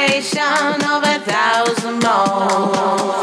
vibration of 1,000 more.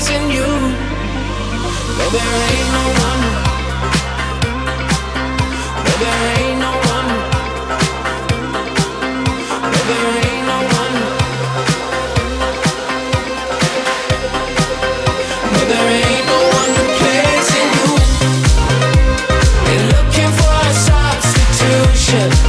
chasing you. No, there ain't no one. No, there ain't no one. No, there ain't no one. No, there ain't no one replacing you. They're looking for a substitution.